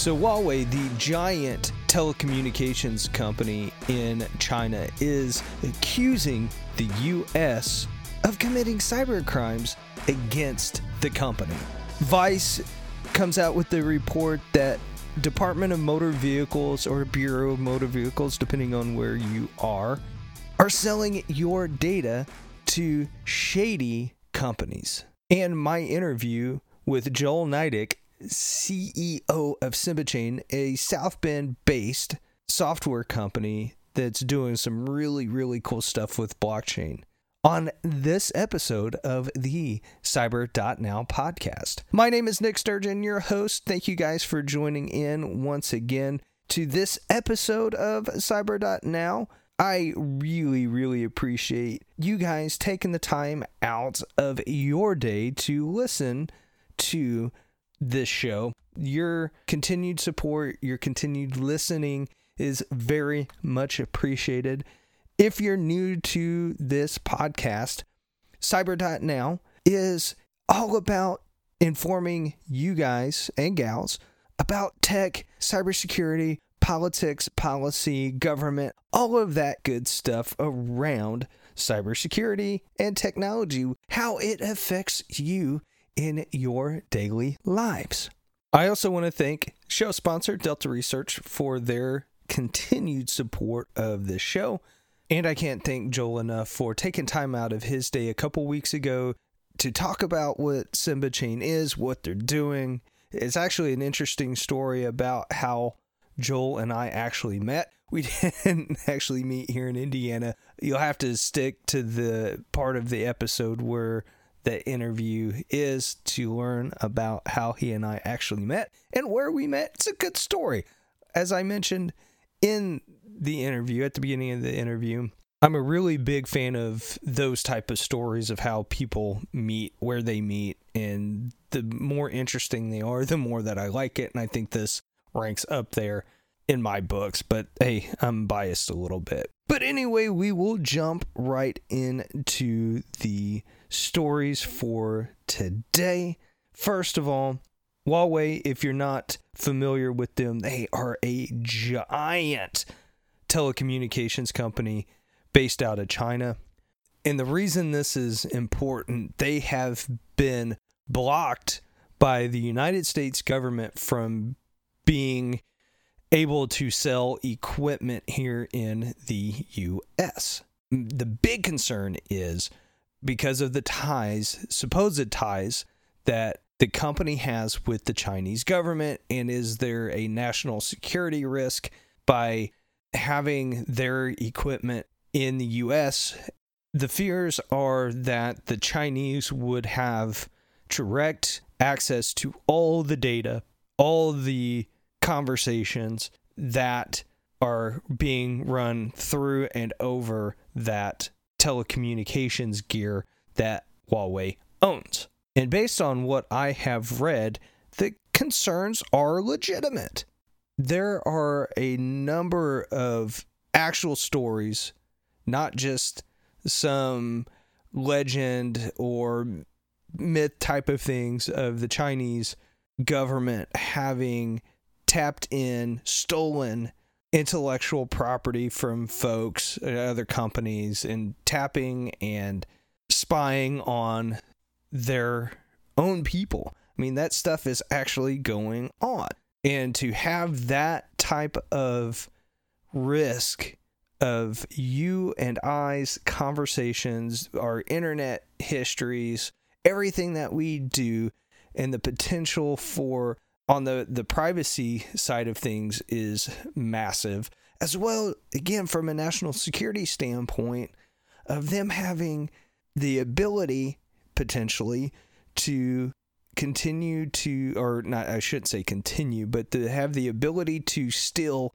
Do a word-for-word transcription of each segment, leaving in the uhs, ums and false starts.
So Huawei, the giant telecommunications company in China, is accusing the U S of committing cyber crimes against the company. Vice comes out with the report that Department of Motor Vehicles or Bureau of Motor Vehicles, depending on where you are, are selling your data to shady companies. And my interview with Joel Nydick, C E O of Simba Chain, a South Bend-based software company that's doing some really, really cool stuff with blockchain, on this episode of the Cyber dot Now podcast. My name is Nick Sturgeon, your host. Thank you guys for joining in once again to this episode of Cyber dot Now. I really, really appreciate you guys taking the time out of your day to listen to this show. Your continued support, your continued listening is very much appreciated. If you're new to this podcast, Cyber dot Now is all about informing you guys and gals about tech, cybersecurity, politics, policy, government, all of that good stuff around cybersecurity and technology, how it affects you in your daily lives. I also want to thank show sponsor Delta Research for their continued support of this show. And I can't thank Joel enough for taking time out of his day a couple weeks ago to talk about what Simba Chain is, what they're doing. It's actually an interesting story about how Joel and I actually met. We didn't actually meet here in Indiana. You'll have to stick to the part of the episode where the interview is to learn about how he and I actually met and where we met. It's a good story. As I mentioned in the interview, at the beginning of the interview, I'm a really big fan of those type of stories of how people meet, where they meet, and the more interesting they are, the more that I like it. And I think this ranks up there in my books, but hey, I'm biased a little bit. But anyway, we will jump right into the stories for today. First of all, Huawei, if you're not familiar with them, they are a giant telecommunications company based out of China. And the reason this is important, they have been blocked by the United States government from being able to sell equipment here in the U S. The big concern is because of the ties, supposed ties, that the company has with the Chinese government, and is there a national security risk by having their equipment in the U S? The fears are that the Chinese would have direct access to all the data, all the conversations that are being run through and over that telecommunications gear that Huawei owns. And based on what I have read, the concerns are legitimate. There are a number of actual stories, not just some legend or myth type of things, of the Chinese government having tapped in, stolen intellectual property from folks at other companies and tapping and spying on their own people. I mean, that stuff is actually going on. And to have that type of risk of you and I's conversations, our internet histories, everything that we do, and the potential for, on the, the privacy side of things, is massive. As well, again, from a national security standpoint, of them having the ability, potentially, to continue to, or not, I shouldn't say continue, but to have the ability to steal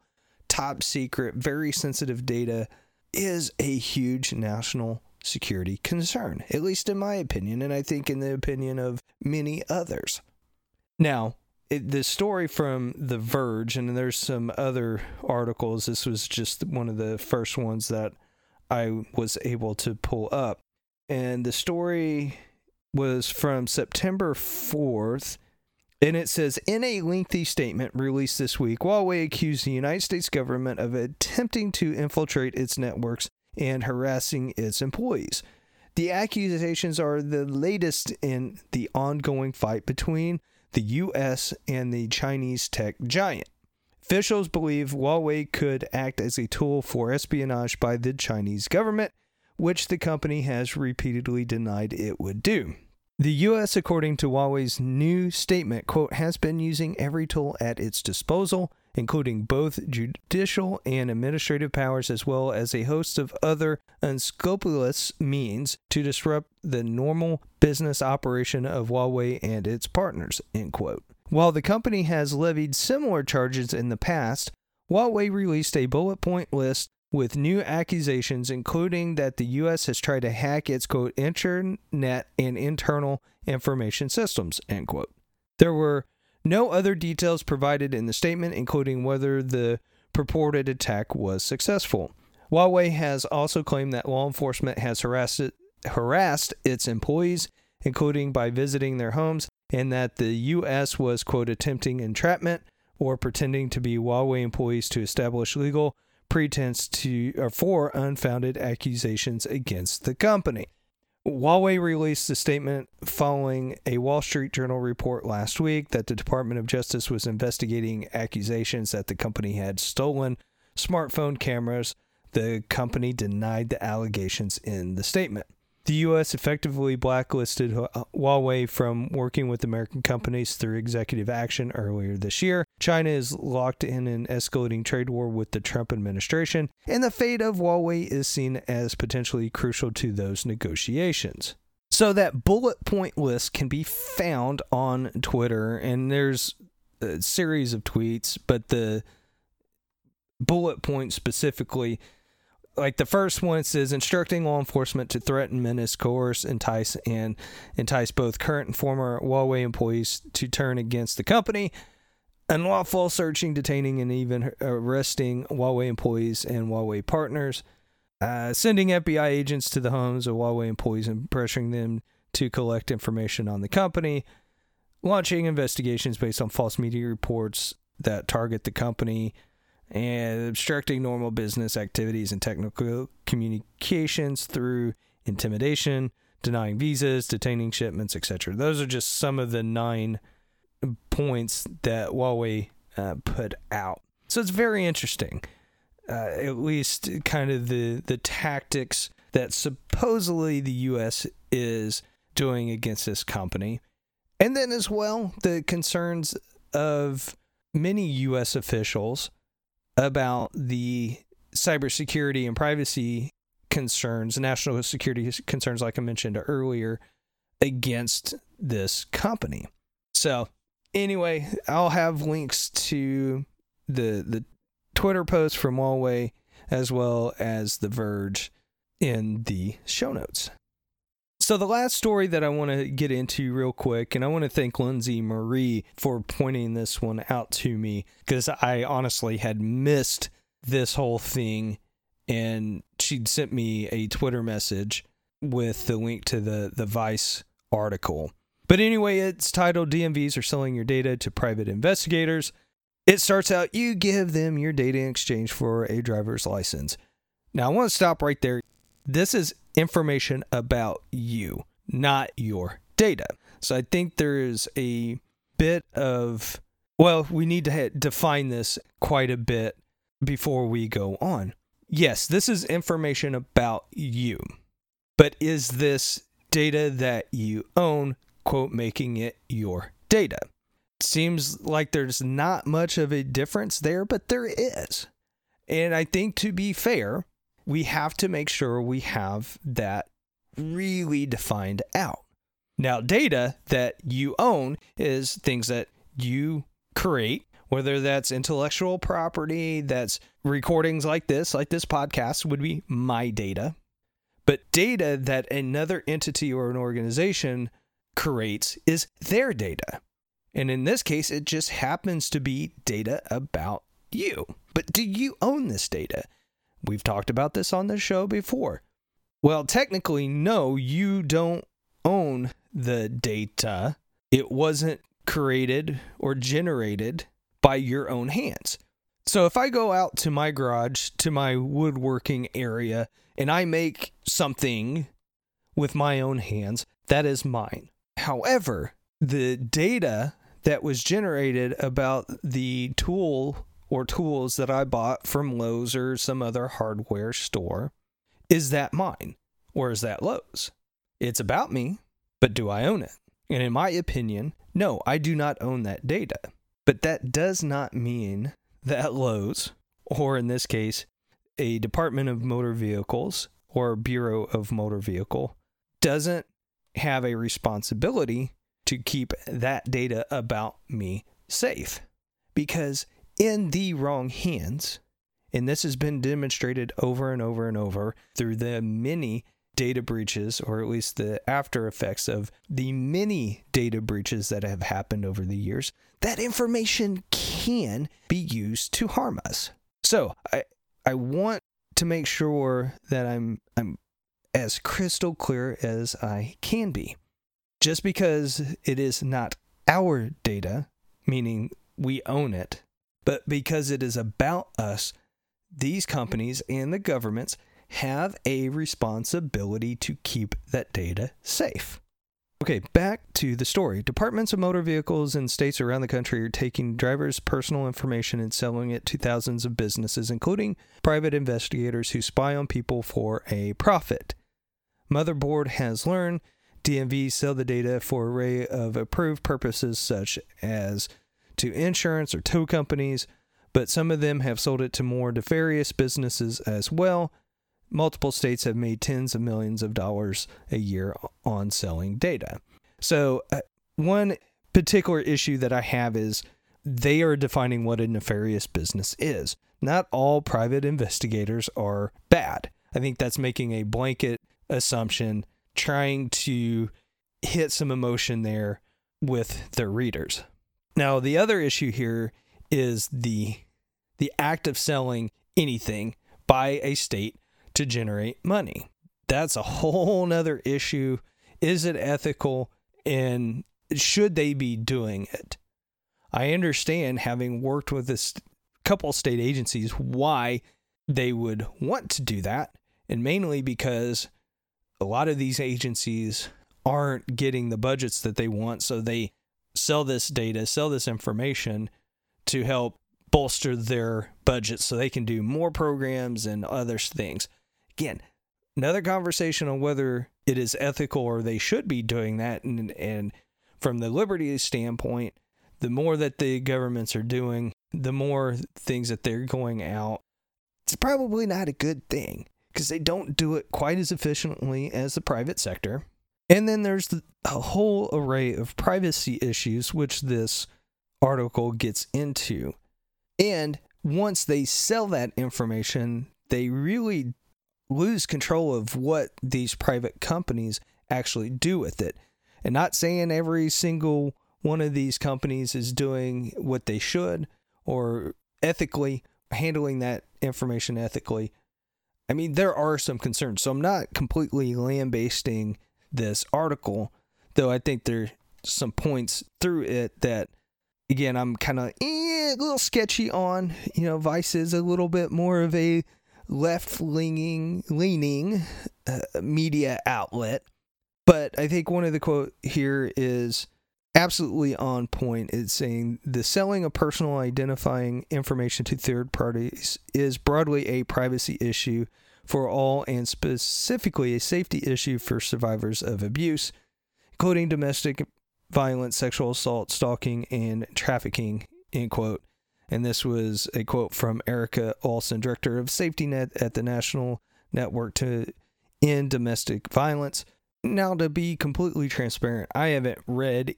top secret, very sensitive data is a huge national security concern, at least in my opinion, and I think in the opinion of many others. Now, it, the story from The Verge, and there's some other articles, this was just one of the first ones that I was able to pull up, and the story was from September fourth. And it says, in a lengthy statement released this week, Huawei accused the United States government of attempting to infiltrate its networks and harassing its employees. The accusations are the latest in the ongoing fight between the U S and the Chinese tech giant. Officials believe Huawei could act as a tool for espionage by the Chinese government, which the company has repeatedly denied it would do. The U S, according to Huawei's new statement, quote, has been using every tool at its disposal, including both judicial and administrative powers, as well as a host of other unscrupulous means to disrupt the normal business operation of Huawei and its partners, end quote. While the company has levied similar charges in the past, Huawei released a bullet point list with new accusations, including that the U S has tried to hack its, quote, internet and internal information systems, end quote. There were no other details provided in the statement, including whether the purported attack was successful. Huawei has also claimed that law enforcement has harassed, it, harassed its employees, including by visiting their homes, and that the U S was, quote, attempting entrapment or pretending to be Huawei employees to establish legal pretense to or for unfounded accusations against the company. Huawei released the statement following a Wall Street Journal report last week that the Department of Justice was investigating accusations that the company had stolen smartphone cameras. The company denied the allegations in the statement. The U S effectively blacklisted Huawei from working with American companies through executive action earlier this year. China is locked in an escalating trade war with the Trump administration, and the fate of Huawei is seen as potentially crucial to those negotiations. So that bullet point list can be found on Twitter, and there's a series of tweets, but the bullet point specifically, like the first one says, instructing law enforcement to threaten, menace, coerce, entice, and entice both current and former Huawei employees to turn against the company, unlawful searching, detaining, and even arresting Huawei employees and Huawei partners, uh, sending F B I agents to the homes of Huawei employees and pressuring them to collect information on the company, launching investigations based on false media reports that target the company, and obstructing normal business activities and technical communications through intimidation, denying visas, detaining shipments, et cetera. Those are just some of the nine points that Huawei uh, put out. So it's very interesting, uh, at least kind of the, the tactics that supposedly the U S is doing against this company. And then as well, the concerns of many U S officials about the cybersecurity and privacy concerns, national security concerns, like I mentioned earlier, against this company. So anyway, I'll have links to the the Twitter post from Huawei as well as The Verge in the show notes. So the last story that I want to get into real quick, and I want to thank Lindsay Marie for pointing this one out to me, because I honestly had missed this whole thing, and she'd sent me a Twitter message with the link to the, the Vice article. But anyway, it's titled, D M Vs Are Selling Your Data to Private Investigators. It starts out, you give them your data in exchange for a driver's license. Now, I want to stop right there. This is information about you, not your data. So I think there is a bit of, well, we need to ha- define this quite a bit before we go on. Yes, this is information about you, but is this data that you own, quote, making it your data? Seems like there's not much of a difference there, but there is. And I think, to be fair, we have to make sure we have that really defined out. Now, data that you own is things that you create, whether that's intellectual property, that's recordings like this, like this podcast would be my data. But data that another entity or an organization creates is their data. And in this case, it just happens to be data about you. But do you own this data? We've talked about this on the show before. Well, technically, no, you don't own the data. It wasn't created or generated by your own hands. So if I go out to my garage, to my woodworking area, and I make something with my own hands, that is mine. However, the data that was generated about the tool or tools that I bought from Lowe's or some other hardware store, is that mine or is that Lowe's? It's about me, but do I own it? And in my opinion, no, I do not own that data. But that does not mean that Lowe's, or in this case, a Department of Motor Vehicles or Bureau of Motor Vehicle, doesn't have a responsibility to keep that data about me safe. Because in the wrong hands, and this has been demonstrated over and over and over through the many data breaches, or at least the after effects of the many data breaches that have happened over the years, that information can be used to harm us. So I I want to make sure that I'm I'm as crystal clear as I can be. Just because it is not our data, meaning we own it, but because it is about us, these companies and the governments have a responsibility to keep that data safe. Okay, back to the story. Departments of motor vehicles in states around the country are taking drivers' personal information and selling it to thousands of businesses, including private investigators who spy on people for a profit. Motherboard has learned D M Vs sell the data for an array of approved purposes such as to insurance or tow companies, but some of them have sold it to more nefarious businesses as well. Multiple states have made tens of millions of dollars a year on selling data. So uh, one particular issue that I have is they are defining what a nefarious business is. Not all private investigators are bad. I think that's making a blanket assumption, trying to hit some emotion there with their readers. Now, the other issue here is the the act of selling anything by a state to generate money. That's a whole nother issue. Is it ethical, and should they be doing it? I understand, having worked with this couple state agencies, why they would want to do that, and mainly because a lot of these agencies aren't getting the budgets that they want, so they sell this data, sell this information to help bolster their budgets so they can do more programs and other things. Again, another conversation on whether it is ethical or they should be doing that. And, and from the liberty standpoint, the more that the governments are doing, the more things that they're going out, it's probably not a good thing because they don't do it quite as efficiently as the private sector. And then there's a whole array of privacy issues, which this article gets into. And once they sell that information, they really lose control of what these private companies actually do with it. And not saying every single one of these companies is doing what they should or ethically handling that information ethically. I mean, there are some concerns. So I'm not completely lambasting this article, though I think there's some points through it that, again, I'm kind of eh, a little sketchy on. You know, Vice is a little bit more of a left-leaning leaning uh, media outlet. But I think one of the quote here is absolutely on point. It's saying, the selling of personal identifying information to third parties is broadly a privacy issue for all and specifically a safety issue for survivors of abuse, including domestic violence, sexual assault, stalking, and trafficking, end quote. And this was a quote from Erica Olson, Director of Safety Net at the National Network to End Domestic Violence. Now, to be completely transparent, I haven't read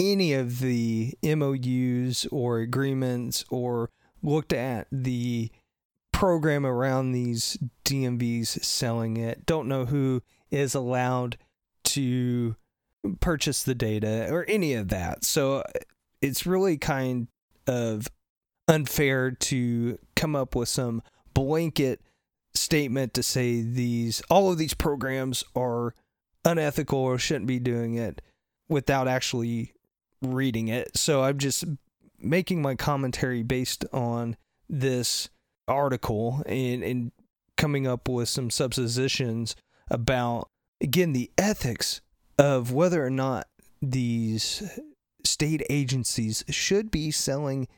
any of the M O Us or agreements or looked at the program around these D M Vs selling it. Don't know who is allowed to purchase the data or any of that. So it's really kind of unfair to come up with some blanket statement to say these all of these programs are unethical or shouldn't be doing it without actually reading it. So I'm just making my commentary based on this article and, and coming up with some suppositions about, again, the ethics of whether or not these state agencies should be selling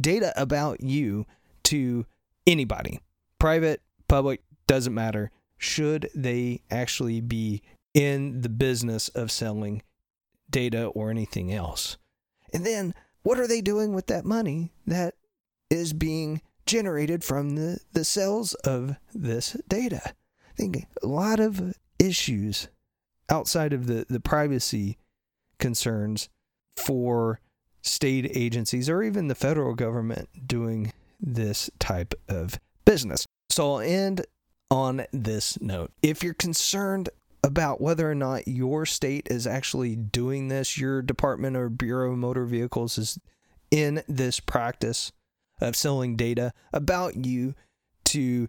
data about you to anybody. Private, public, doesn't matter. Should they actually be in the business of selling data or anything else? And then what are they doing with that money that is being generated from the, the sales of this data? I think a lot of issues outside of the, the privacy concerns for state agencies or even the federal government doing this type of business. So I'll end on this note. If you're concerned about whether or not your state is actually doing this, your department or Bureau of Motor Vehicles is in this practice of selling data about you to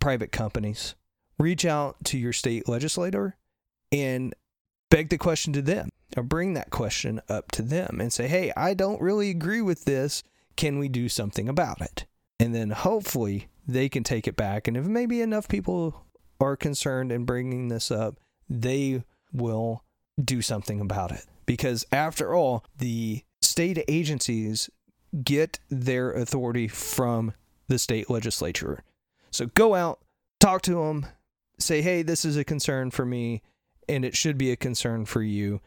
private companies, reach out to your state legislator and beg the question to them, or bring that question up to them and say, hey, I don't really agree with this. Can we do something about it? And then hopefully they can take it back. And if maybe enough people are concerned in bringing this up, they will do something about it. Because after all, the state agencies get their authority from the state legislature. So go out, talk to them, say, hey, this is a concern for me, and it should be a concern for you.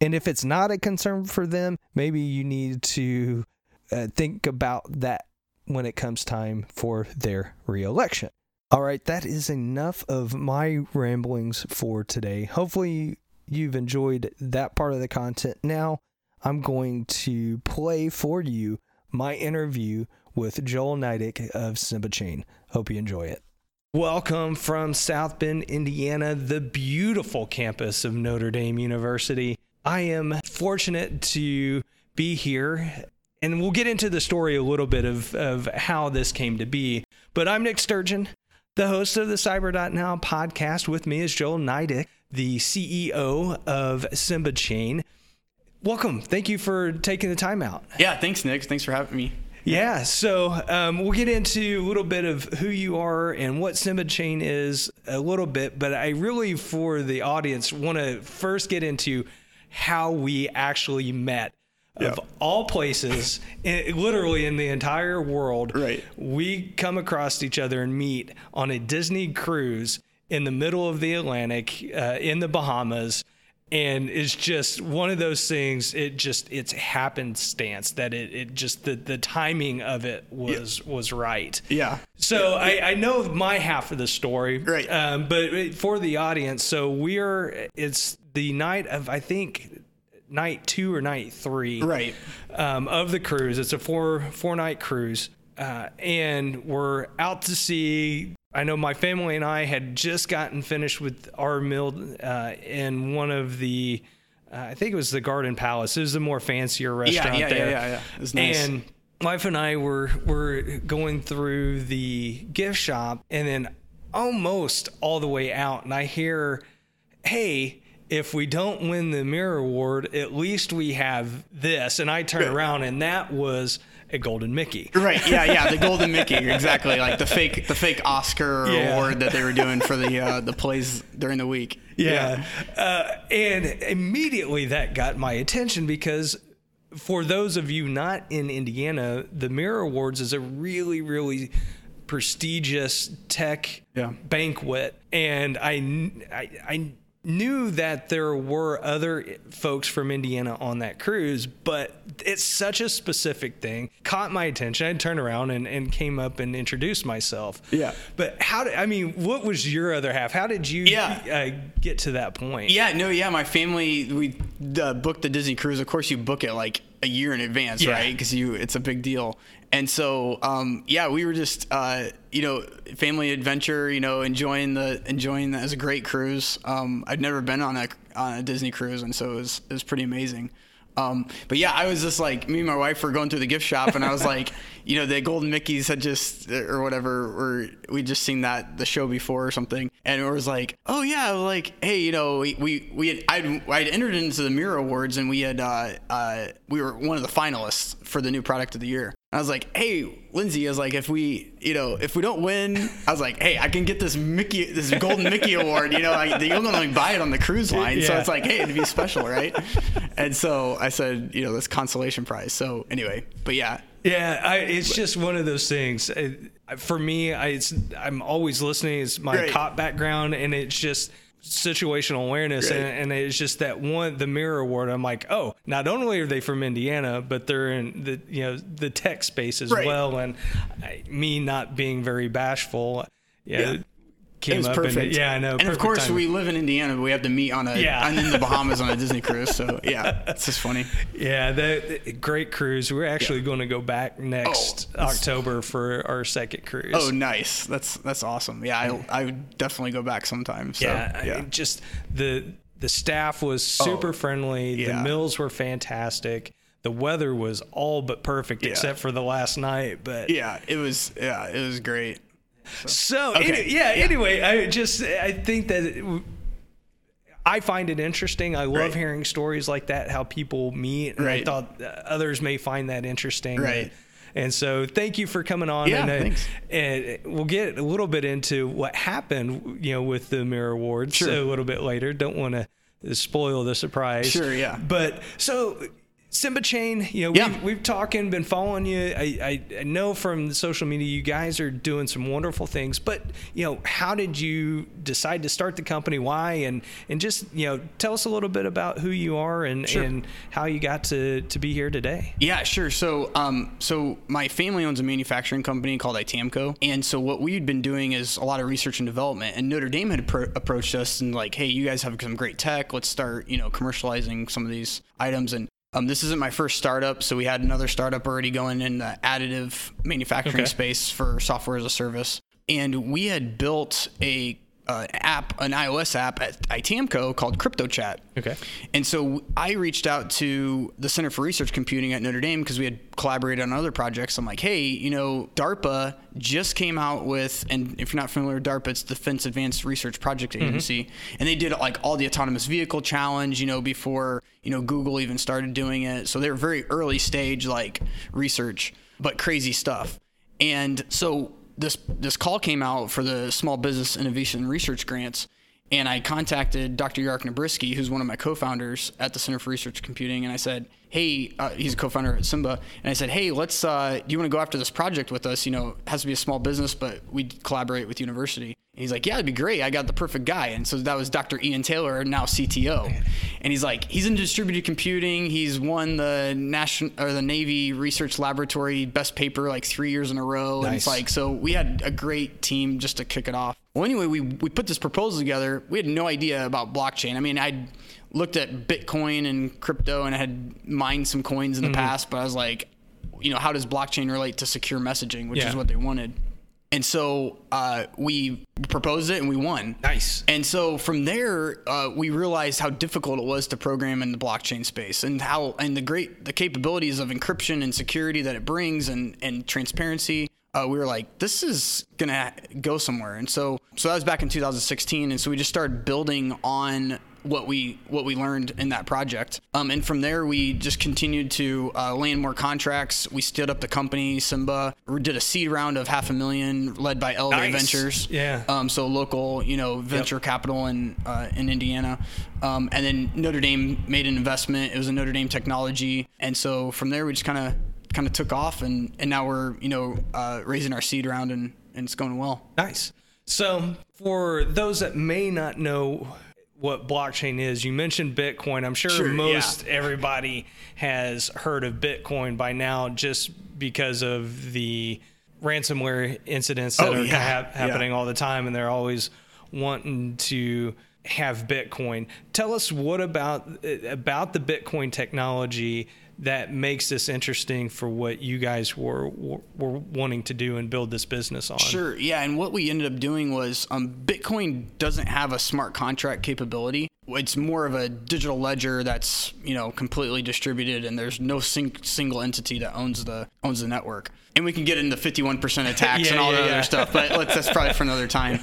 And if it's not a concern for them, maybe you need to uh, think about that when it comes time for their reelection. All right, that is enough of my ramblings for today. Hopefully you've enjoyed that part of the content. Now I'm going to play for you my interview with Joel Nydick of Simba Chain. Hope you enjoy it. Welcome from South Bend, Indiana, the beautiful campus of Notre Dame University. I am fortunate to be here, and we'll get into the story a little bit of, of how this came to be. But I'm Nick Sturgeon, the host of the Cyber dot Now podcast. With me is Joel Nydick, the C E O of Simba Chain. Welcome. Thank you for taking the time out. Yeah, thanks, Nick. Thanks for having me. Yeah, so um, we'll get into a little bit of who you are and what Simba Chain is a little bit, but I really, for the audience, want to first get into how we actually met. Yep. Of all places, it, literally in the entire world, right. We come across each other and meet on a Disney cruise in the middle of the Atlantic, uh, in the Bahamas. And it's just one of those things. It just, it's happenstance that it, it just, the, the timing of it was, yeah. was right. Yeah. So yeah. I, I know my half of the story, right. Um, but for the audience, so we're, it's the night of, I think night two or night three, right. Um, of the cruise. It's a four, four night cruise. Uh, and we're out to sea. I know my family and I had just gotten finished with our meal uh, in one of the, uh, I think it was the Garden Palace. It was a more fancier restaurant yeah, yeah, there. Yeah, yeah, yeah. It was nice. And wife and I were were going through the gift shop and then almost all the way out. And I hear, hey, if we don't win the Mirror Award, at least we have this. And I turn yeah. around and that was a golden Mickey. Right. Yeah. Yeah. The golden Mickey. Exactly. Like the fake, the fake Oscar yeah. award that they were doing for the, uh, the plays during the week. Yeah. yeah. Uh, and immediately that got my attention because for those of you not in Indiana, the Mirror Awards is a really, really prestigious tech yeah. banquet. And I, I, I knew that there were other folks from Indiana on that cruise, but it's such a specific thing. Caught my attention. I turned around and, and came up and introduced myself. Yeah. But how did, I mean, what was your other half? How did you yeah. uh, get to that point? Yeah, no, yeah. My family, we uh, booked the Disney cruise. Of course, you book it like a year in advance, yeah. right? Because you, it's a big deal. And so, um, yeah, we were just, uh, you know, family adventure, you know, enjoying the, enjoying that. It was a great cruise. Um, I'd never been on a, on a Disney cruise. And so it was, it was pretty amazing. Um, but yeah, I was just like, me and my wife were going through the gift shop, and I was like, you know, the Golden Mickeys had just, or whatever, or we'd just seen that, the show before or something. And it was like, oh yeah, like, hey, you know, we, we, we had, I'd, I'd entered into the Mirror Awards, and we had, uh, uh, we were one of the finalists for the new product of the year. I was like, hey, Lindsay, I was like, if we, you know, if we don't win, I was like, hey, I can get this Mickey, this Golden Mickey Award, you know, I, you'll not only buy it on the cruise line. Yeah. So it's like, hey, it'd be special, right? And so I said, you know, this consolation prize. So anyway, but yeah. Yeah, I, it's just one of those things. It, for me, I, it's, I'm always listening. It's my Great. cop background, and it's just situational awareness, and, and it's just that one, the Mirror Award. I'm like, oh, not only are they from Indiana, but they're in the, you know, the tech space as right. well. And I, me not being very bashful, yeah, yeah. came up. Perfect. And, yeah, I know. And of course, timing. We live in Indiana, but we have to meet on a yeah. and in the Bahamas on a Disney cruise. So yeah, it's just funny. Yeah, the, the great cruise. We're actually yeah. going to go back next oh, October for our second cruise. Oh, nice. That's that's awesome. Yeah, I I would definitely go back sometime. So, yeah, yeah. I, just the the staff was super oh, friendly. Yeah. The meals were fantastic. The weather was all but perfect yeah. except for the last night. But yeah, it was yeah, it was great. So, so okay. any, yeah, yeah, anyway, I just, I think that it, I find it interesting. I love right. hearing stories like that, how people meet. And right. I thought others may find that interesting. Right. And, and so thank you for coming on. Yeah, and, thanks. And we'll get a little bit into what happened, you know, with the Mirror Awards sure. a little bit later. Don't want to spoil the surprise. Sure, yeah. But so... Simba Chain, you know, yeah. we've, we've talking, been following you. I, I, I know from the social media, you guys are doing some wonderful things, but, you know, how did you decide to start the company? Why? And, and just, you know, tell us a little bit about who you are and, sure. and how you got to, to be here today. Yeah, sure. So, um, so my family owns a manufacturing company called Itamco. And so what we'd been doing is a lot of research and development, and Notre Dame had pro- approached us and like, hey, you guys have some great tech. Let's start, you know, commercializing some of these items. And, Um, this isn't my first startup, so we had another startup already going in the additive manufacturing okay. space for software as a service. And we had built a uh, app, an iOS app at Itamco called CryptoChat. Okay. And so I reached out to the Center for Research Computing at Notre Dame because we had collaborated on other projects. I'm like, hey, you know, DARPA just came out with, and if you're not familiar with DARPA, it's Defense Advanced Research Project Agency. Mm-hmm. And they did like all the autonomous vehicle challenge, you know, before, you know, Google even started doing it. So they were very early stage, like research, but crazy stuff. And so this, this call came out for the Small Business Innovation Research Grants. And I contacted Doctor Yark Nabrzyski, who's one of my co-founders at the Center for Research Computing. And I said, hey, uh, he's a co-founder at Simba. And I said, hey, let's, uh, do you want to go after this project with us? You know, it has to be a small business, but we collaborate with university. And he's like, yeah, it'd be great. I got the perfect guy. And so that was Doctor Ian Taylor, now C T O. And he's like, he's in distributed computing. He's won the national or the Navy Research Laboratory best paper like three years in a row. Nice. And it's like, so we had a great team just to kick it off. Well, anyway, we, we put this proposal together. We had no idea about blockchain. I mean, I looked at Bitcoin and crypto, and I had mined some coins in the mm-hmm. past, but I was like, you know, how does blockchain relate to secure messaging, which yeah. is what they wanted. And so uh, we proposed it and we won. Nice. And so from there, uh, we realized how difficult it was to program in the blockchain space, and how, and the great, the capabilities of encryption and security that it brings, and, and transparency. Uh, we were like, this is going to go somewhere. And so so that was back in two thousand sixteen. And so we just started building on what we what we learned in that project. Um, and from there, we just continued to uh, land more contracts. We stood up the company, Simba. We did a seed round of half a million led by Elevate nice. Ventures. Yeah. Um, so local, you know, venture yep. capital in, uh, in Indiana. Um, and then Notre Dame made an investment. It was a Notre Dame technology. And so from there, we just kind of... kind of took off, and, and now we're, you know, uh, raising our seed round, and, and it's going well. Nice. So for those that may not know what blockchain is, you mentioned Bitcoin. I'm sure, sure most yeah. everybody has heard of Bitcoin by now just because of the ransomware incidents that oh, are yeah. ha- happening yeah. all the time, and they're always wanting to have Bitcoin. Tell us what about about the Bitcoin technology that makes this interesting for what you guys were were, were wanting to do and build this business on. Sure, yeah, and what we ended up doing was um, Bitcoin doesn't have a smart contract capability. It's more of a digital ledger that's, you know, completely distributed, and there's no sing- single entity that owns the owns the network. And we can get into fifty-one percent attacks yeah, and all yeah, that yeah. other stuff, but let's, that's probably for another time.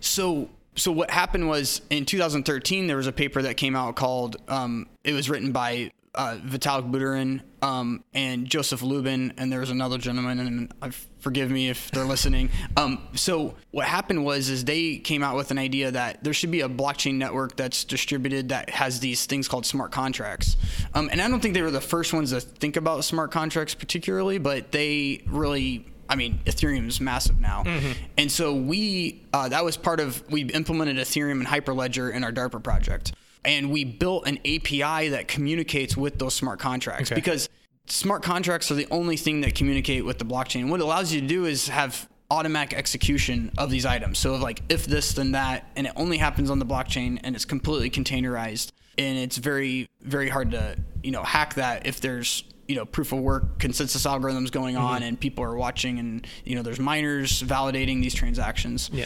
So. So what happened was in two thousand thirteen, there was a paper that came out called, um, it was written by uh, Vitalik Buterin um, and Joseph Lubin, and there was another gentleman, and uh, forgive me if they're listening. Um, so what happened was is they came out with an idea that there should be a blockchain network that's distributed that has these things called smart contracts. Um, and I don't think they were the first ones to think about smart contracts particularly, but they really... I mean, Ethereum is massive now. Mm-hmm. And so we, uh, that was part of, we implemented Ethereum and Hyperledger in our DARPA project. And we built an A P I that communicates with those smart contracts, okay. because smart contracts are the only thing that communicate with the blockchain. What it allows you to do is have automatic execution of these items. So like if this, then that, and it only happens on the blockchain, and it's completely containerized. And it's very, very hard to, you know, hack that if there's, you know, proof of work consensus algorithms going on, mm-hmm. and people are watching, and, you know, there's miners validating these transactions. Yeah.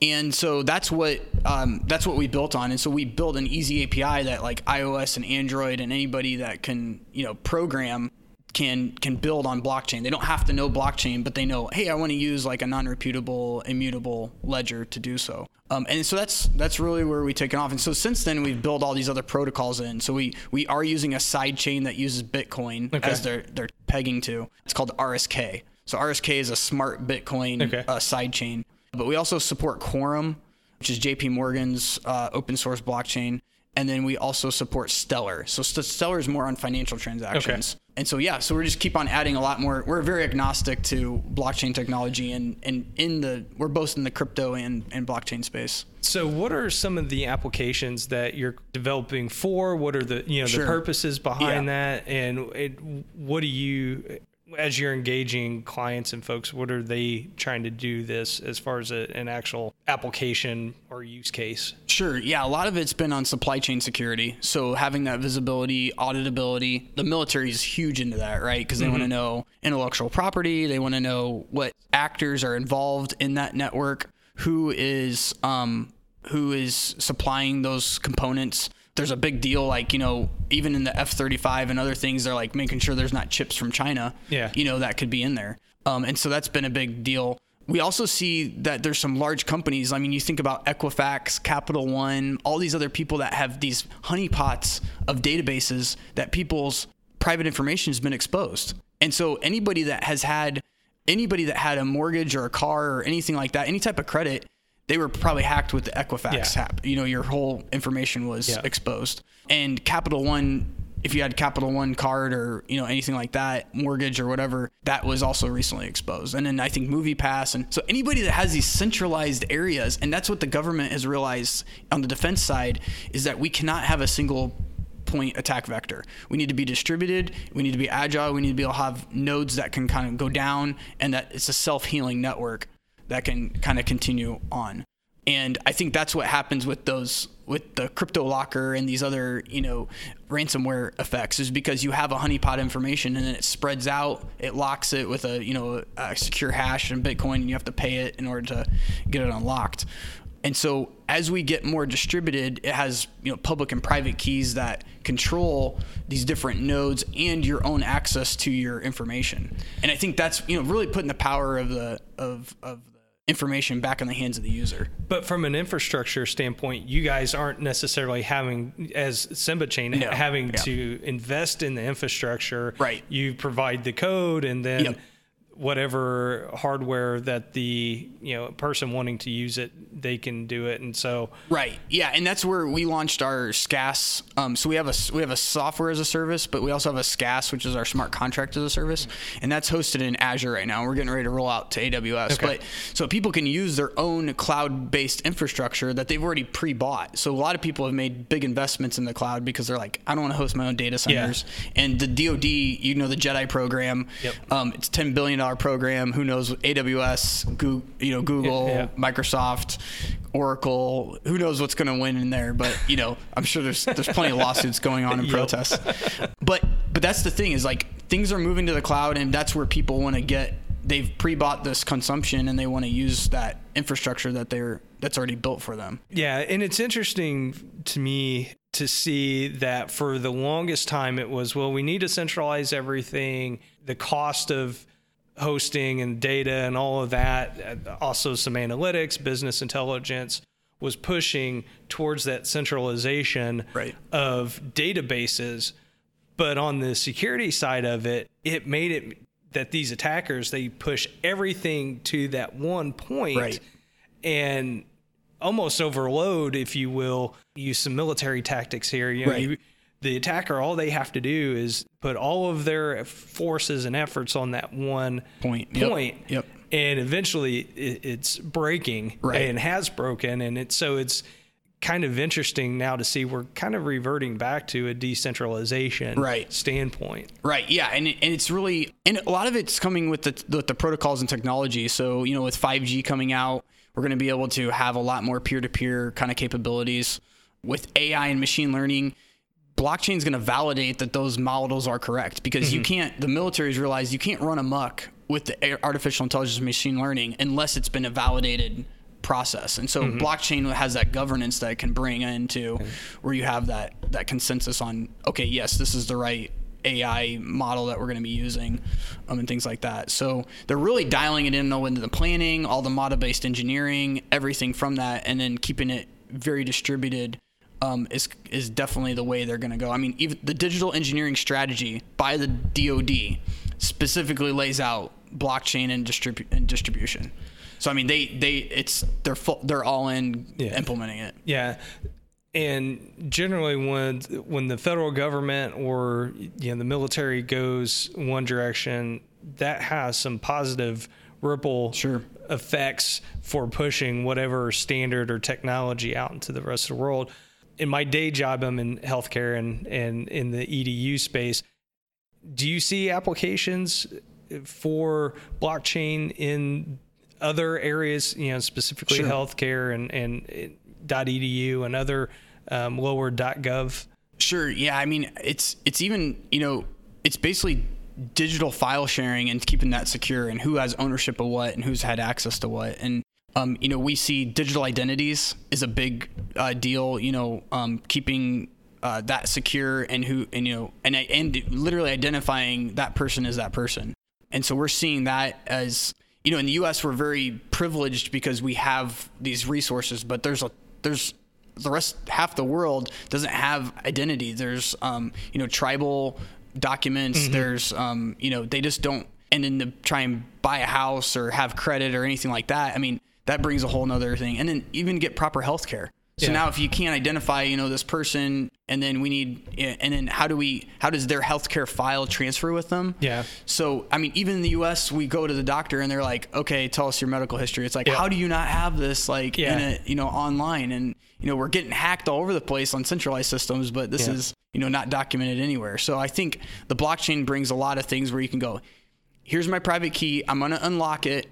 And so that's what, um, that's what we built on. And so we built an easy A P I that like iOS and Android and anybody that can, you know, program can, can build on blockchain. They don't have to know blockchain, but they know, hey, I want to use like a non-reputable, immutable ledger to do so. Um, and so that's that's really where we take it off. And so since then, we've built all these other protocols in. So we, we are using a side chain that uses Bitcoin okay. as they're, they're pegging to. It's called R S K. So R S K is a smart Bitcoin okay. uh, side chain. But we also support Quorum, which is J P Morgan's uh, open source blockchain. And then we also support Stellar. So Stellar is more on financial transactions. Okay. And so, yeah, so we just keep on adding a lot more. We're very agnostic to blockchain technology, and, and in the we're both in the crypto and, and blockchain space. So what are some of the applications that you're developing for? What are the, you know, sure. the purposes behind yeah. that? And it, what do you, as you're engaging clients and folks, what are they trying to do this as far as a, an actual application or use case? Sure. Yeah. A lot of it's been on supply chain security. So having that visibility, auditability, the military is huge into that, right? Because they mm-hmm. want to know intellectual property. They want to know what actors are involved in that network, who is, um, who is supplying those components. There's a big deal, like, you know, even in the F thirty-five and other things, they're like making sure there's not chips from China, yeah. you know, that could be in there. Um, and so that's been a big deal. We also see that there's some large companies. I mean, you think about Equifax, Capital One, all these other people that have these honeypots of databases that people's private information has been exposed. And so anybody that has had anybody that had a mortgage or a car or anything like that, any type of credit, they were probably hacked with the Equifax yeah. app. You know, your whole information was yeah. exposed. And Capital One, if you had Capital One card or, you know, anything like that, mortgage or whatever, that was also recently exposed. And then I think MoviePass. And so anybody that has these centralized areas, and that's what the government has realized on the defense side, is that we cannot have a single point attack vector. We need to be distributed. We need to be agile. We need to be able to have nodes that can kind of go down, and that it's a self-healing network that can kind of continue on. And I think that's what happens with those, with the crypto locker and these other, you know, ransomware effects, is because you have a honeypot information, and then it spreads out, it locks it with a, you know, a secure hash and Bitcoin, and you have to pay it in order to get it unlocked. And so as we get more distributed, it has, you know, public and private keys that control these different nodes and your own access to your information. And I think that's, you know, really putting the power of the, of, of, information back in the hands of the user. But from an infrastructure standpoint, you guys aren't necessarily having, as Simba Chain, no. having yeah. to invest in the infrastructure. Right. You provide the code, and then yep. whatever hardware that the, you know, person wanting to use it, they can do it. And so right. yeah, and that's where we launched our SCAS. Um, so we have a we have a software as a service, but we also have a SCAS, which is our smart contract as a service, mm-hmm. and that's hosted in Azure right now. We're getting ready to roll out to A W S, okay. but so people can use their own cloud-based infrastructure that they've already pre-bought. So a lot of people have made big investments in the cloud because they're like, I don't want to host my own data centers. Yeah. And the D O D, you know, the JEDI program, yep. um, it's ten billion dollars program. Who knows? A W S, Google, you know, Google, yeah, yeah. Microsoft, Oracle. Who knows what's going to win in there? But you know, I'm sure there's there's plenty of lawsuits going on and protests. But but that's the thing, is like things are moving to the cloud, and that's where people want to get. They've pre-bought this consumption, and they want to use that infrastructure that they're that's already built for them. Yeah, and it's interesting to me to see that for the longest time it was, well, we need to centralize everything. The cost of hosting and data and all of that, also some analytics, business intelligence, was pushing towards that centralization right. of databases. But on the security side of it, it made it that these attackers, they push everything to that one point right. and almost overload, if you will, use some military tactics here. You know, right. you, the attacker, all they have to do is put all of their forces and efforts on that one point. point yep. Yep. And eventually it, it's breaking right. and has broken. And it's, so it's kind of interesting now to see we're kind of reverting back to a decentralization right. standpoint. Right. Yeah. And it, and it's really, and a lot of it's coming with the, with the protocols and technology. So, you know, with five G coming out, we're going to be able to have a lot more peer-to-peer kind of capabilities. With A I and machine learning, blockchain is going to validate that those models are correct, because mm-hmm. you can't, the military's realized you can't run amok with the artificial intelligence and machine learning unless it's been a validated process. And so mm-hmm. blockchain has that governance that it can bring into okay. where you have that, that consensus on, okay, yes, this is the right A I model that we're going to be using, um, and things like that. So they're really dialing it in all into the planning, all the model-based engineering, everything from that, and then keeping it very distributed um, is is definitely the way they're going to go. I mean, even the digital engineering strategy by the D O D specifically lays out blockchain and, distribu- and distribution. So I mean, they they it's they're full, they're all in yeah. implementing it. Yeah. And generally when when the federal government or you know the military goes one direction, that has some positive ripple sure. effects for pushing whatever standard or technology out into the rest of the world. In my day job, I'm in healthcare and, and in the E D U space. Do you see applications for blockchain in other areas, you know, specifically sure. healthcare and, and .edu and other um, lower .gov? Sure. Yeah. I mean, it's it's even, you know, it's basically digital file sharing and keeping that secure and who has ownership of what and who's had access to what. And, um, you know, we see digital identities is a big uh, deal, you know, um, keeping uh, that secure and who, and, you know, and, and literally identifying that person as that person. And so we're seeing that as, you know, in the U S we're very privileged because we have these resources, but there's a, there's the rest, half the world doesn't have identity. There's, um, you know, tribal documents. Mm-hmm. There's, um, you know, they just don't, and then to try and buy a house or have credit or anything like that. I mean, that brings a whole nother thing. And then even get proper healthcare. So yeah. now if you can't identify, you know, this person, and then we need, and then how do we, how does their healthcare file transfer with them? Yeah. So, I mean, even in the U S we go to the doctor and they're like, okay, tell us your medical history. It's like, yeah. how do you not have this like, yeah. in a, you know, online? And, you know, we're getting hacked all over the place on centralized systems, but this yeah. is, you know, not documented anywhere. So I think the blockchain brings a lot of things where you can go, here's my private key. I'm going to unlock it.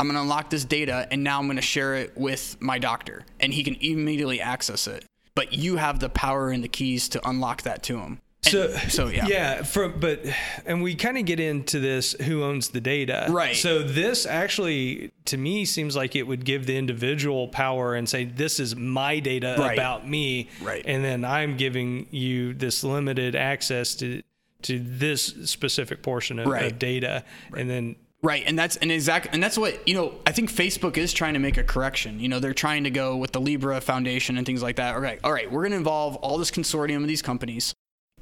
I'm going to unlock this data, and now I'm going to share it with my doctor, and he can immediately access it. But you have the power and the keys to unlock that to him. And so, so yeah, yeah. For, but and we kind of get into this: who owns the data? Right. So this actually, to me, seems like it would give the individual power and say, "This is my data right. about me," right. and then I'm giving you this limited access to to this specific portion of, right. of data, right. and then. Right. And that's an exact, and that's what, you know, I think Facebook is trying to make a correction. You know, they're trying to go with the Libra Foundation and things like that. All right. All right. We're going to involve all this consortium of these companies,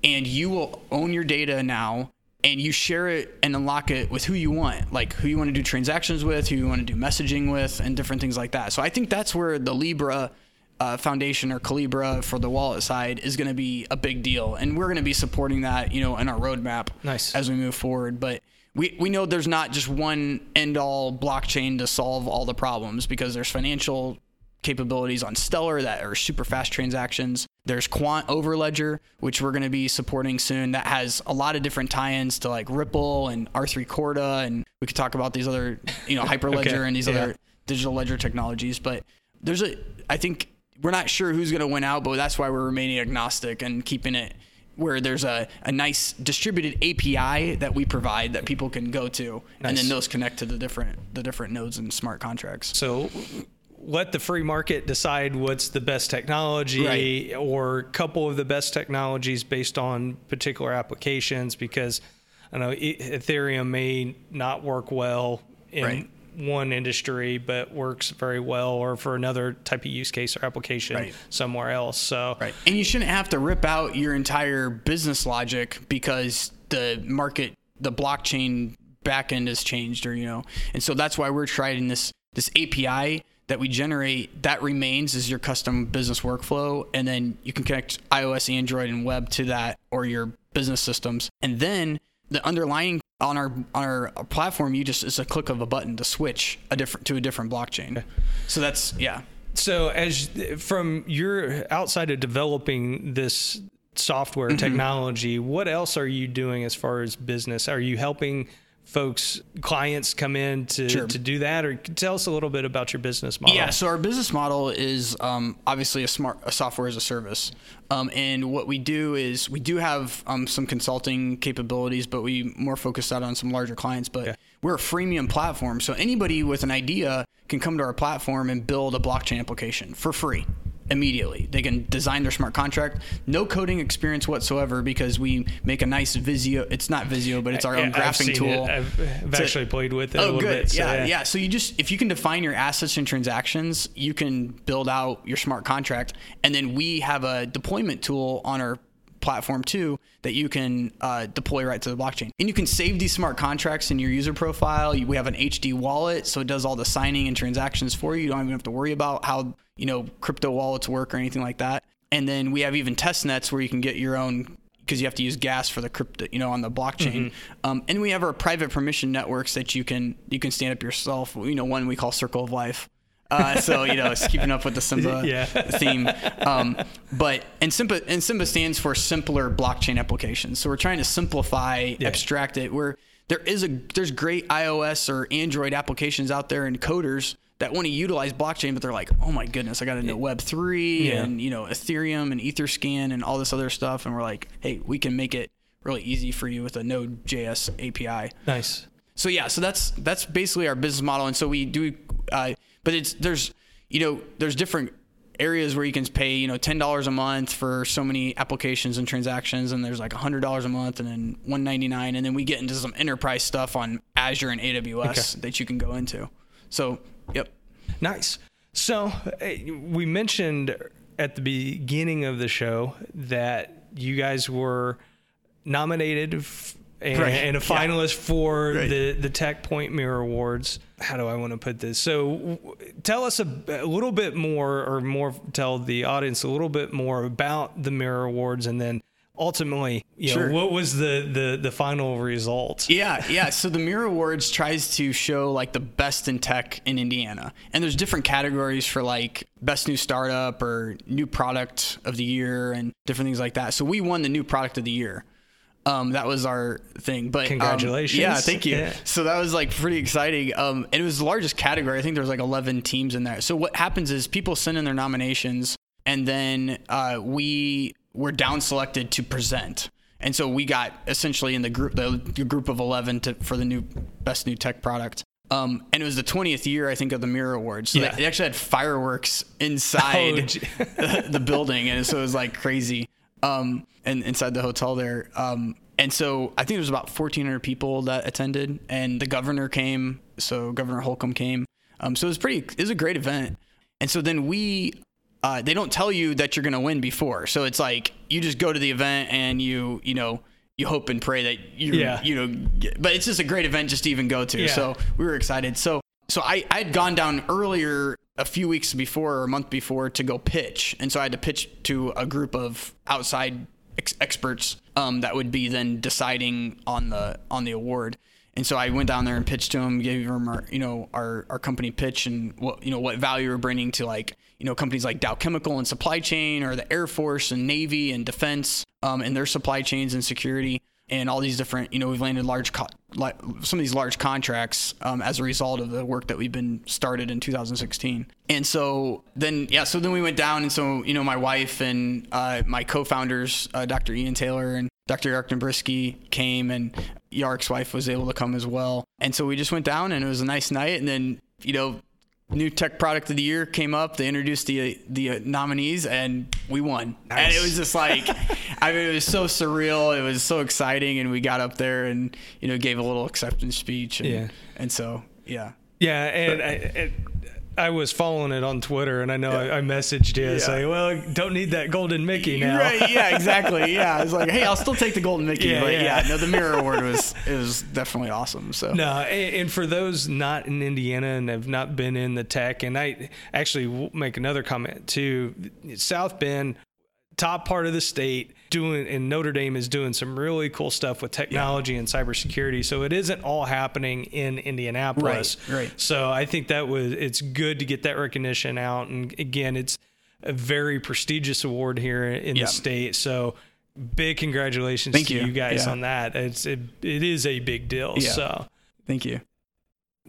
and you will own your data now, and you share it and unlock it with who you want, like who you want to do transactions with, who you want to do messaging with, and different things like that. So I think that's where the Libra uh, Foundation or Calibra for the wallet side is going to be a big deal. And we're going to be supporting that, you know, in our roadmap nice. As we move forward. But We we know there's not just one end-all blockchain to solve all the problems, because there's financial capabilities on Stellar that are super fast transactions. There's Quant over Ledger, which we're going to be supporting soon, that has a lot of different tie-ins to like Ripple and R three Corda, and we could talk about these other, you know, Hyperledger okay. and these yeah. other digital ledger technologies. But there's a, I think we're not sure who's going to win out, but that's why we're remaining agnostic and keeping it where there's a, a nice distributed A P I that we provide that people can go to, nice. And then those connect to the different the different nodes and smart contracts. So let the free market decide what's the best technology, right. or couple of the best technologies based on particular applications, because I know Ethereum may not work well in right. one industry, but works very well or for another type of use case or application right. somewhere else. So, right. And you shouldn't have to rip out your entire business logic because the market, the blockchain backend has changed, or, you know, and so that's why we're trying this, this A P I that we generate that remains as your custom business workflow. And then you can connect iOS, Android, and web to that, or your business systems. And then the underlying on our on our platform, you just, it's a click of a button to switch a different to a different blockchain. So that's, yeah. So as from your outside of developing this software mm-hmm. technology, what else are you doing as far as business? Are you helping folks, clients come in to, sure. to do that, or tell us a little bit about your business model? Yeah, so our business model is um, obviously a smart a software as a service. Um, and what we do is we do have um, some consulting capabilities, but we more focus out on some larger clients, but yeah. we're a freemium platform. So anybody with an idea can come to our platform and build a blockchain application for free. Immediately, they can design their smart contract, no coding experience whatsoever, because we make a nice Visio. It's not Visio, but it's our yeah, own graphing I've tool. I've, I've to, actually played with it. Oh, a little good. Bit, so yeah, yeah, yeah. So you just, if you can define your assets and transactions, you can build out your smart contract, and then we have a deployment tool on our platform too that you can uh, deploy right to the blockchain. And you can save these smart contracts in your user profile. You, we have an H D wallet, so it does all the signing and transactions for you. You don't even have to worry about how, you know, crypto wallets work or anything like that. And then we have even test nets where you can get your own, because you have to use gas for the crypto, you know, on the blockchain. Mm-hmm. Um, and we have our private permission networks that you can, you can stand up yourself. You know, one we call Circle of Life. Uh, so, you know, it's keeping up with the Simba yeah. theme. Um, but, and Simba, and Simba stands for simpler blockchain applications. So we're trying to simplify, yeah. abstract it, where there is a, there's great iOS or Android applications out there and coders that want to utilize blockchain, but they're like, oh my goodness, I got to know Web three yeah. and, you know, Ethereum and Etherscan and all this other stuff. And we're like, hey, we can make it really easy for you with a Node.js A P I. Nice. So yeah, so that's, that's basically our business model. And so we do, uh, but it's, there's, you know, there's different areas where you can pay, you know, ten dollars a month for so many applications and transactions. And there's like a hundred dollars a month, and then one ninety-nine. And then we get into some enterprise stuff on Azure and A W S okay. that you can go into. So yep. Nice. So we mentioned at the beginning of the show that you guys were nominated f- and, right. and a finalist yeah. for right. the, the TechPoint Mirror Awards. How do I want to put this? So tell us a, a little bit more, or more, tell the audience a little bit more about the Mirror Awards, and then ultimately, you sure. know, what was the, the, the final result? Yeah, yeah. So the Mirror Awards tries to show like the best in tech in Indiana. And there's different categories for like best new startup or new product of the year and different things like that. So we won the new product of the year. Um, that was our thing. But congratulations. Um, yeah, thank you. Yeah. So that was like pretty exciting. Um, and it was the largest category. I think there was like eleven teams in there. So what happens is people send in their nominations, and then uh, we... we're down selected to present. And so we got essentially in the group, the, the group of eleven to, for the new best new tech product. Um, and it was the twentieth year, I think, of the Mirror Awards. So yeah. they, they actually had fireworks inside oh, the, the building. And so it was like crazy. Um, and inside the hotel there. Um, and so I think there was about fourteen hundred people that attended, and the governor came. So Governor Holcomb came. Um, so it was pretty, it was a great event. And so then we, Uh, they don't tell you that you're going to win before. So it's like, you just go to the event and you, you know, you hope and pray that you, yeah. you know, get, but it's just a great event just to even go to. Yeah. So we were excited. So, so I, I had gone down earlier a few weeks before or a month before to go pitch. And so I had to pitch to a group of outside ex- experts um, that would be then deciding on the, on the award. And so I went down there and pitched to him, gave him our, you know, our, our company pitch and what, you know, what value we're bringing to, like, you know, companies like Dow Chemical and supply chain, or the Air Force and Navy and defense, um, and their supply chains and security. and all these different, you know, we've landed large, co- like some of these large contracts um, as a result of the work that we've been started in two thousand sixteen. And so then, yeah, so then we went down. And so, you know, my wife and uh, my co-founders, uh, Doctor Ian Taylor and Doctor Yark Nabrzyski came, and Yark's wife was able to come as well. And so we just went down, and it was a nice night. And then, you know, new tech product of the year came up. They introduced the the nominees, and we won. Nice. And it was just like, I mean, it was so surreal. It was so exciting. And we got up there and, you know, gave a little acceptance speech. And, yeah. and so, yeah. Yeah. And I, it, I was following it on Twitter, and I know yeah. I, I messaged you yeah. saying, well, don't need that golden Mickey now. Right. Yeah, exactly. Yeah. I was like, hey, I'll still take the golden Mickey. Yeah, but yeah. yeah, no, the Mirror Award was, it was definitely awesome. So no, and, and for those not in Indiana and have not been in the tech, and I actually will make another comment too, South Bend, top part of the state, doing, and Notre Dame is doing some really cool stuff with technology yeah. and cybersecurity. So it isn't all happening in Indianapolis. Right, right. So I think that was, it's good to get that recognition out. And again, it's a very prestigious award here in yeah. the state. So big congratulations Thank to you, you guys yeah. on that. It's, it, it is a big deal. Yeah. So thank you.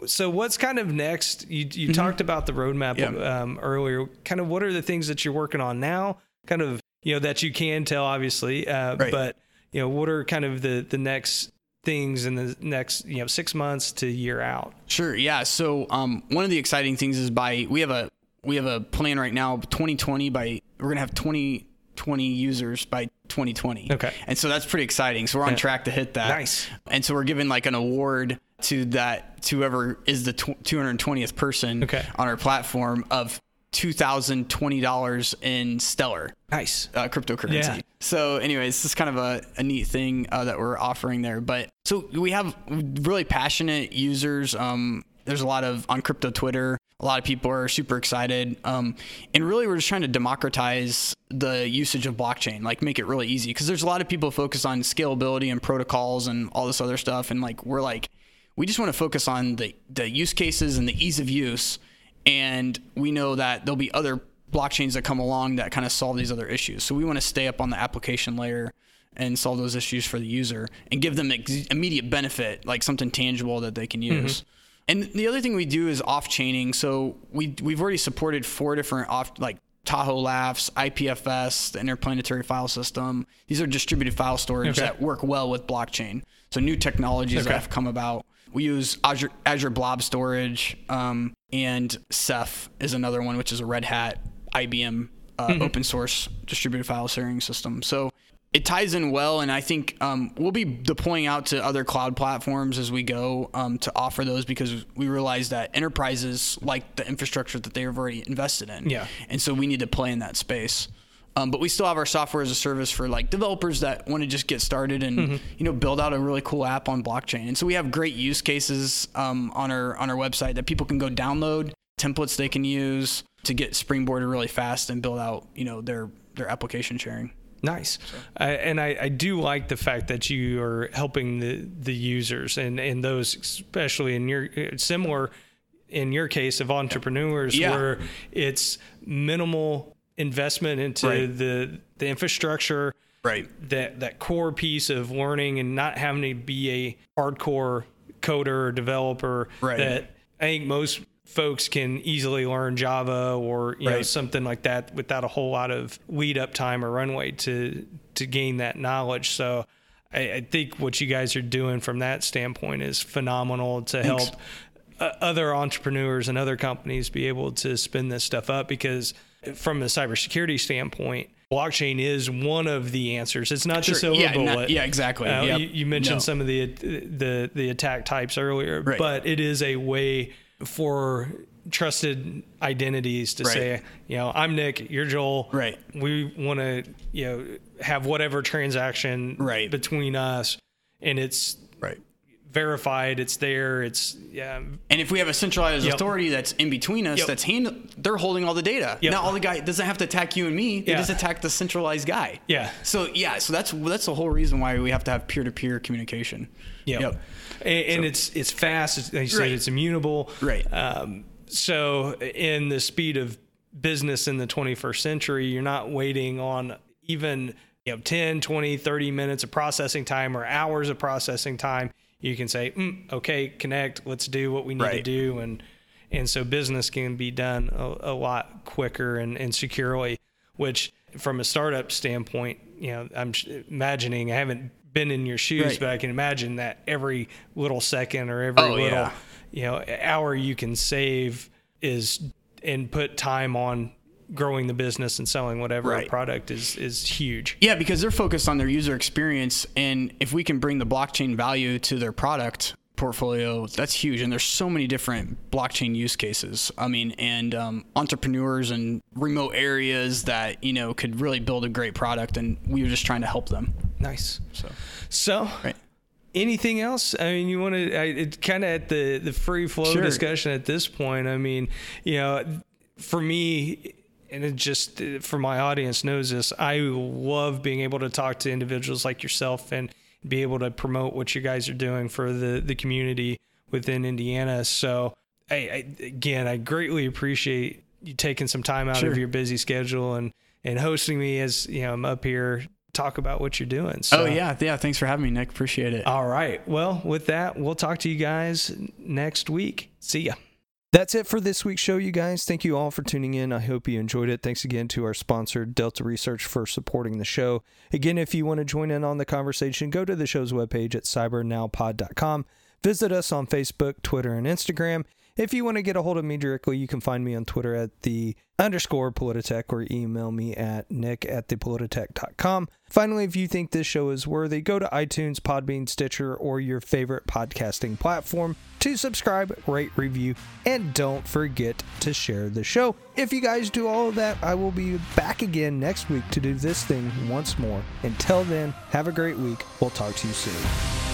So what's kind of next? You, you mm-hmm. talked about the roadmap yeah. um, earlier. Kind of what are the things that you're working on now? Kind of, you know, that you can tell, obviously, uh, right. but, you know, what are kind of the, the next things in the next, you know, six months to year out? Sure. Yeah. So um, one of the exciting things is by, we have a, we have a plan right now, twenty twenty by, we're going to have twenty twenty users by twenty twenty. Okay. And so that's pretty exciting. So we're on yeah. track to hit that. Nice. And so we're giving like an award to that, to whoever is the two hundred twentieth person okay. on our platform of two thousand twenty dollars in Stellar. Nice. Uh, cryptocurrency. Yeah. So anyway, it's just kind of a, a neat thing uh, that we're offering there. But so we have really passionate users. Um, there's a lot of on crypto Twitter. A lot of people are super excited. Um, and really, we're just trying to democratize the usage of blockchain, like make it really easy. Because there's a lot of people focused on scalability and protocols and all this other stuff. And like we're like, we just want to focus on the, the use cases and the ease of use. And we know that there'll be other blockchains that come along that kind of solve these other issues. So we want to stay up on the application layer and solve those issues for the user and give them ex- immediate benefit, like something tangible that they can use. Mm-hmm. And the other thing we do is off-chaining. So we, we've already supported four different off, like Tahoe Laughs, I P F S, the Interplanetary File System. These are distributed file storage okay. that work well with blockchain. So new technologies okay. that have come about. We use Azure, Azure Blob Storage, um, and Ceph is another one, which is a Red Hat, I B M, uh, mm-hmm. open source distributed file sharing system. So it ties in well, and I think um, we'll be deploying out to other cloud platforms as we go um, to offer those, because we realize that enterprises like the infrastructure that they have already invested in. Yeah. And so we need to play in that space. Um, but we still have our software as a service for like developers that want to just get started and, mm-hmm. you know, build out a really cool app on blockchain. And so we have great use cases um, on our on our website that people can go download, templates they can use to get springboarded really fast and build out, you know, their their application sharing. Nice. So. Uh, and I, I do like the fact that you are helping the, the users and, and those, especially in your similar in your case of entrepreneurs yeah. where it's minimal investment into right. the the infrastructure, right? That that core piece of learning and not having to be a hardcore coder or developer. Right. That I think most folks can easily learn Java or you right. know something like that without a whole lot of lead up time or runway to to gain that knowledge. So I, I think what you guys are doing from that standpoint is phenomenal to Thanks. help uh, other entrepreneurs and other companies be able to spin this stuff up, because from a cybersecurity standpoint, blockchain is one of the answers. It's not sure. the silver yeah, bullet. Not, yeah, exactly. Uh, yep. you, you mentioned no. some of the, the the attack types earlier, right. but it is a way for trusted identities to right. say, you know, I'm Nick, you're Joel. Right. We want to, you know, have whatever transaction right. between us, and it's right. verified, it's there, it's yeah. And if we have a centralized yep. authority that's in between us, yep. that's handle, they're holding all the data. Yep. Now all the guy doesn't have to attack you and me; they yeah. just attack the centralized guy. Yeah. So yeah, so that's that's the whole reason why we have to have peer-to-peer communication. Yep. yep. And, so. and it's it's fast. It's, like you said, right. it's immutable. Right. Um, so in the speed of business in the twenty-first century, you're not waiting on even you know, ten, twenty, thirty minutes of processing time or hours of processing time, you can say, mm, okay, connect, let's do what we need right. to do. And and so business can be done a, a lot quicker and, and securely, which from a startup standpoint, you know, I'm imagining, I haven't been in your shoes, right. but I can imagine that every little second or every oh, little, yeah. you know, hour you can save is and put time on growing the business and selling whatever right. product is is huge. Yeah, because they're focused on their user experience, and if we can bring the blockchain value to their product portfolio, that's huge. And there's so many different blockchain use cases. I mean, and um, entrepreneurs in remote areas that, you know, could really build a great product, and we were just trying to help them. Nice. So, so right. anything else? I mean, you want to kind of at the the free flow sure. discussion at this point. I mean, you know, for me, and it just for my audience knows this, I love being able to talk to individuals like yourself and be able to promote what you guys are doing for the, the community within Indiana. So I, I, again, I greatly appreciate you taking some time out sure. of your busy schedule and, and hosting me as, you know, I'm up here to talk about what you're doing. So, oh yeah. Yeah. Thanks for having me, Nick. Appreciate it. All right. Well, with that, we'll talk to you guys next week. See ya. That's it for this week's show, you guys. Thank you all for tuning in. I hope you enjoyed it. Thanks again to our sponsor, Delta Research, for supporting the show. Again, if you want to join in on the conversation, go to the show's webpage at cyber now pod dot com. Visit us on Facebook, Twitter, and Instagram. If you want to get a hold of me directly, you can find me on Twitter at the underscore Polititech or email me at nick at the Polititech dot com. Finally, if you think this show is worthy, go to iTunes, Podbean, Stitcher, or your favorite podcasting platform to subscribe, rate, review, and don't forget to share the show. If you guys do all of that, I will be back again next week to do this thing once more. Until then, have a great week. We'll talk to you soon.